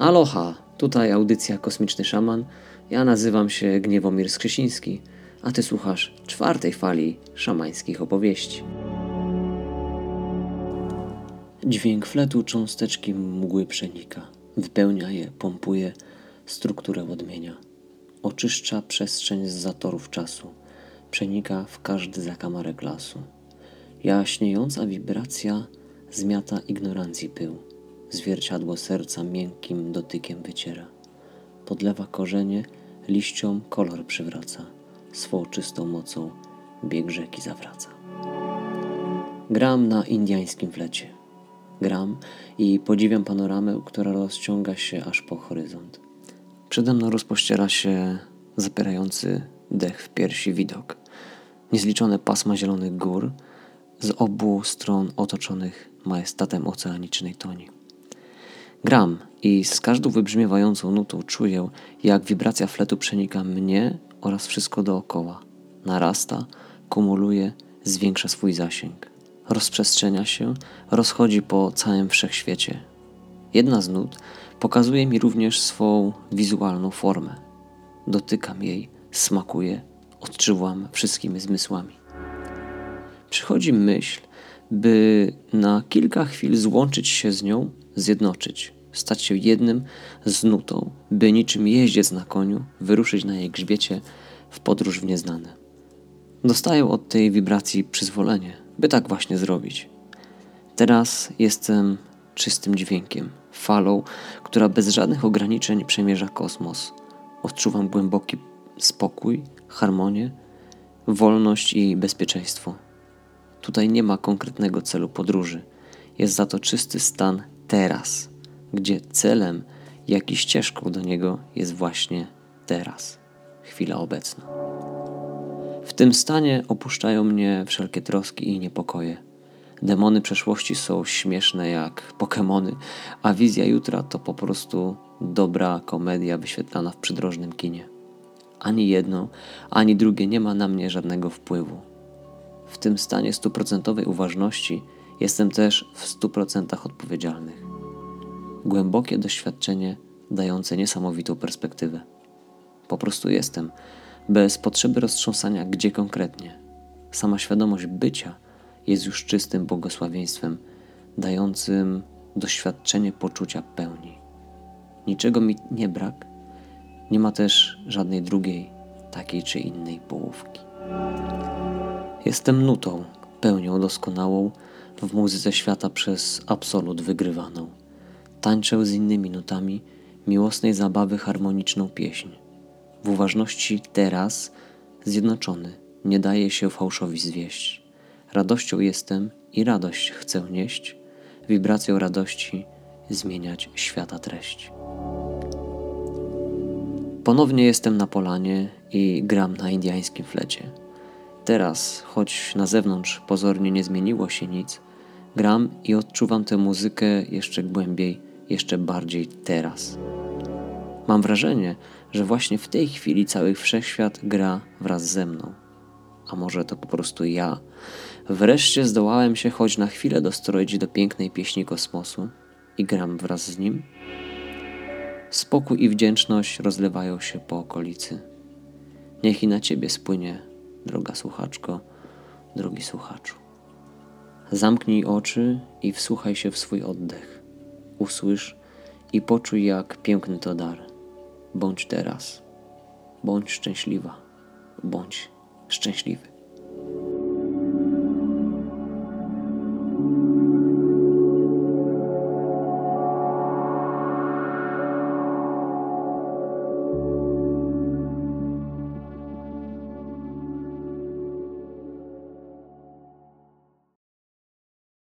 Aloha, tutaj audycja Kosmiczny Szaman. Ja nazywam się Gniewomir Skrzysiński, a Ty słuchasz 4. fali szamańskich opowieści. Dźwięk fletu cząsteczki mgły przenika, wypełnia je, pompuje, strukturę odmienia. Oczyszcza przestrzeń z zatorów czasu, przenika w każdy zakamarek lasu. Jaśniejąca wibracja zmiata ignorancji pył, zwierciadło serca miękkim dotykiem wyciera. Podlewa korzenie, liściom kolor przywraca, swą czystą mocą bieg rzeki zawraca. Gram na indyjskim flecie. Gram i podziwiam panoramę, która rozciąga się aż po horyzont. Przede mną rozpościera się zapierający dech w piersi widok. Niezliczone pasma zielonych gór z obu stron otoczonych majestatem oceanicznej toni. Gram i z każdą wybrzmiewającą nutą czuję, jak wibracja fletu przenika mnie oraz wszystko dookoła. Narasta, kumuluje, zwiększa swój zasięg. Rozprzestrzenia się, rozchodzi po całym wszechświecie. Jedna z nut pokazuje mi również swą wizualną formę. Dotykam jej, smakuję, odczuwam wszystkimi zmysłami. Przychodzi myśl, by na kilka chwil złączyć się z nią, zjednoczyć, stać się jednym z nutą, by niczym jeździec na koniu wyruszyć na jej grzbiecie w podróż w nieznane. Dostaję od tej wibracji przyzwolenie, by tak właśnie zrobić. Teraz jestem czystym dźwiękiem, falą, która bez żadnych ograniczeń przemierza kosmos. Odczuwam głęboki spokój, harmonię, wolność i bezpieczeństwo. Tutaj nie ma konkretnego celu podróży. Jest za to czysty stan teraz, gdzie celem, jak i ścieżką do niego jest właśnie teraz, chwila obecna. W tym stanie opuszczają mnie wszelkie troski i niepokoje. Demony przeszłości są śmieszne jak pokemony, a wizja jutra to po prostu dobra komedia wyświetlana w przydrożnym kinie. Ani jedno, ani drugie nie ma na mnie żadnego wpływu. W tym stanie 100% uważności jestem też w 100% odpowiedzialnych. Głębokie doświadczenie dające niesamowitą perspektywę. Po prostu jestem, bez potrzeby roztrząsania gdzie konkretnie. Sama świadomość bycia jest już czystym błogosławieństwem, dającym doświadczenie poczucia pełni. Niczego mi nie brak, nie ma też żadnej drugiej, takiej czy innej połówki. Jestem nutą, pełnią doskonałą, w muzyce świata przez absolut wygrywaną. Tańczę z innymi nutami miłosnej zabawy harmoniczną pieśń. W uważności teraz zjednoczony, nie daje się fałszowi zwieść. Radością jestem i radość chcę nieść, wibracją radości zmieniać świata treść. Ponownie jestem na polanie i gram na indyjskim flecie. Teraz, choć na zewnątrz pozornie nie zmieniło się nic, gram i odczuwam tę muzykę jeszcze głębiej, jeszcze bardziej teraz. Mam wrażenie, że właśnie w tej chwili cały wszechświat gra wraz ze mną. A może to po prostu ja? Wreszcie zdołałem się choć na chwilę dostroić do pięknej pieśni kosmosu i gram wraz z nim. Spokój i wdzięczność rozlewają się po okolicy. Niech i na Ciebie spłynie, droga słuchaczko, drogi słuchaczu. Zamknij oczy i wsłuchaj się w swój oddech. Usłysz i poczuj, jak piękny to dar. Bądź teraz. Bądź szczęśliwa. Bądź szczęśliwy.